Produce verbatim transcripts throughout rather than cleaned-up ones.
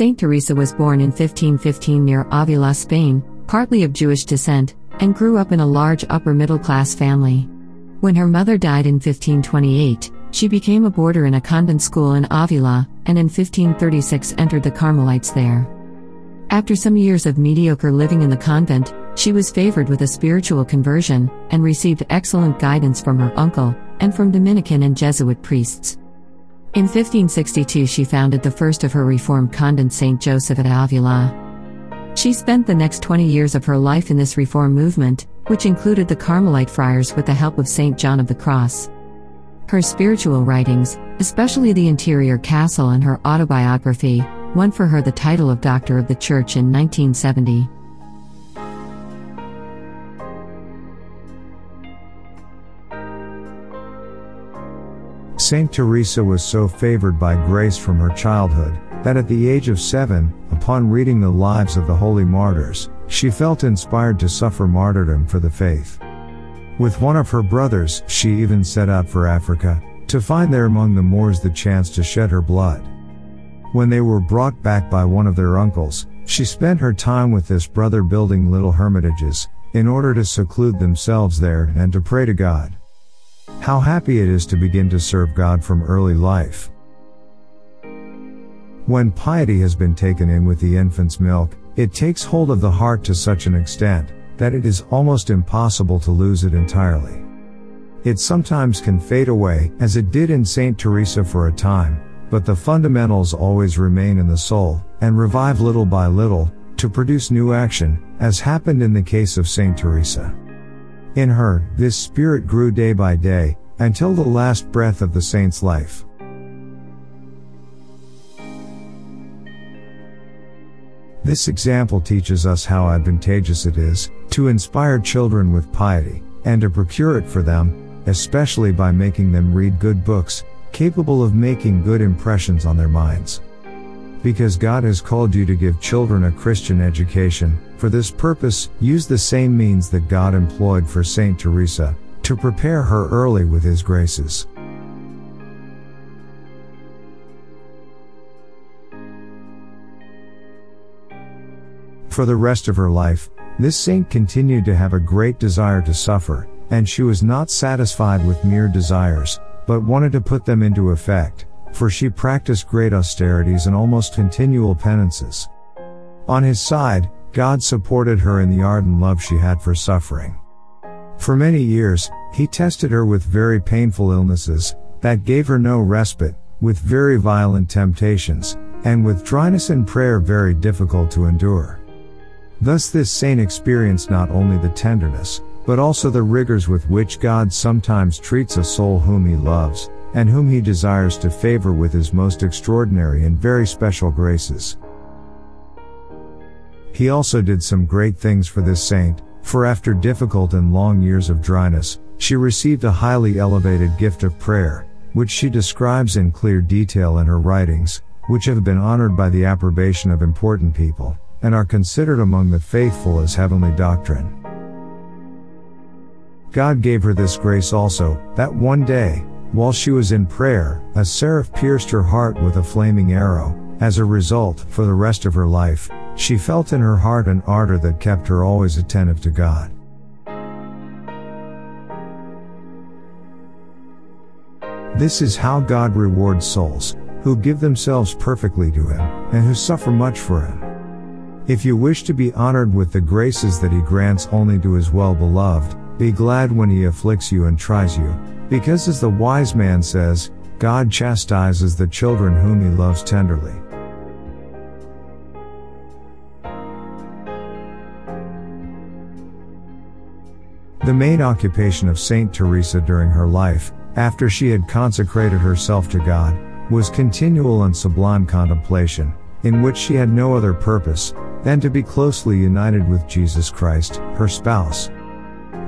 Saint Teresa was born in fifteen fifteen near Ávila, Spain, partly of Jewish descent, and grew up in a large upper-middle-class family. When her mother died in fifteen twenty-eight, she became a boarder in a convent school in Ávila, and in fifteen thirty-six entered the Carmelites there. After some years of mediocre living in the convent, she was favored with a spiritual conversion, and received excellent guidance from her uncle, and from Dominican and Jesuit priests. In fifteen sixty-two she founded the first of her reformed convent, Saint Joseph at Ávila. She spent the next twenty years of her life in this reform movement, which included the Carmelite friars with the help of Saint John of the Cross. Her spiritual writings, especially the interior castle and her autobiography, won for her the title of Doctor of the Church in nineteen seventy. Saint Teresa was so favored by grace from her childhood, that at the age of seven, upon reading the lives of the holy martyrs, she felt inspired to suffer martyrdom for the faith. With one of her brothers, she even set out for Africa, to find there among the Moors the chance to shed her blood. When they were brought back by one of their uncles, she spent her time with this brother building little hermitages, in order to seclude themselves there and to pray to God. How happy it is to begin to serve God from early life! When piety has been taken in with the infant's milk, it takes hold of the heart to such an extent, that it is almost impossible to lose it entirely. It sometimes can fade away, as it did in Saint Teresa for a time, but the fundamentals always remain in the soul, and revive little by little, to produce new action, as happened in the case of Saint Teresa. In her, this spirit grew day by day, until the last breath of the saint's life. This example teaches us how advantageous it is, to inspire children with piety, and to procure it for them, especially by making them read good books, capable of making good impressions on their minds. Because God has called you to give children a Christian education, for this purpose, use the same means that God employed for Saint Teresa, to prepare her early with His graces. For the rest of her life, this saint continued to have a great desire to suffer, and she was not satisfied with mere desires, but wanted to put them into effect, for she practiced great austerities and almost continual penances. On His side, God supported her in the ardent love she had for suffering. For many years, He tested her with very painful illnesses, that gave her no respite, with very violent temptations, and with dryness in prayer very difficult to endure. Thus this saint experienced not only the tenderness, but also the rigors with which God sometimes treats a soul whom He loves, and whom He desires to favor with His most extraordinary and very special graces. He also did some great things for this saint, for after difficult and long years of dryness, she received a highly elevated gift of prayer, which she describes in clear detail in her writings, which have been honored by the approbation of important people, and are considered among the faithful as heavenly doctrine. God gave her this grace also, that one day, while she was in prayer, a seraph pierced her heart with a flaming arrow. As a result, for the rest of her life, she felt in her heart an ardor that kept her always attentive to God. This is how God rewards souls, who give themselves perfectly to Him, and who suffer much for Him. If you wish to be honored with the graces that He grants only to His well-beloved, be glad when He afflicts you and tries you, because as the wise man says, God chastises the children whom He loves tenderly. The main occupation of Saint Teresa during her life, after she had consecrated herself to God, was continual and sublime contemplation, in which she had no other purpose, than to be closely united with Jesus Christ, her spouse.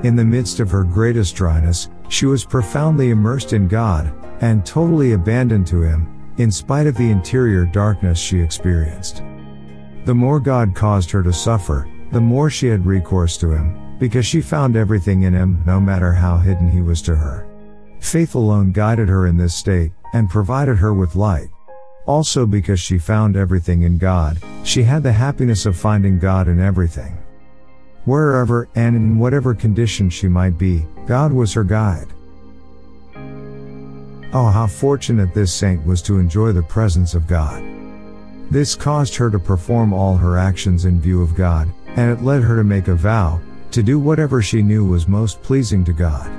In the midst of her greatest dryness, she was profoundly immersed in God, and totally abandoned to Him, in spite of the interior darkness she experienced. The more God caused her to suffer, the more she had recourse to Him, because she found everything in Him, no matter how hidden He was to her. Faith alone guided her in this state, and provided her with light. Also because she found everything in God, she had the happiness of finding God in everything. Wherever and in whatever condition she might be, God was her guide. Oh, how fortunate this saint was to enjoy the presence of God. This caused her to perform all her actions in view of God, and it led her to make a vow, to do whatever she knew was most pleasing to God.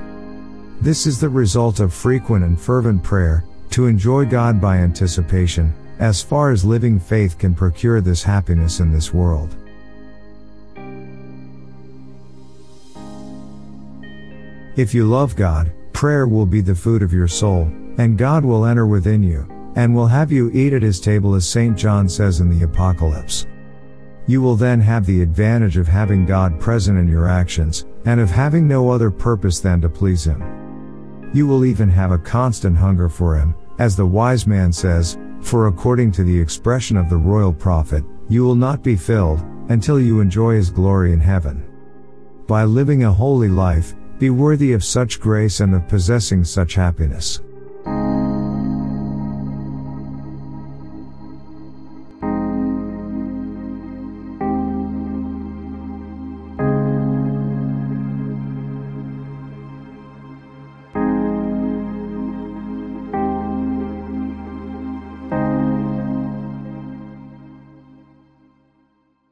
This is the result of frequent and fervent prayer, to enjoy God by anticipation, as far as living faith can procure this happiness in this world. If you love God, prayer will be the food of your soul, and God will enter within you, and will have you eat at his table, as Saint John says in the Apocalypse. You will then have the advantage of having God present in your actions, and of having no other purpose than to please him. You will even have a constant hunger for him, as the wise man says, for according to the expression of the royal prophet, you will not be filled, until you enjoy his glory in heaven. By living a holy life, be worthy of such grace and of possessing such happiness.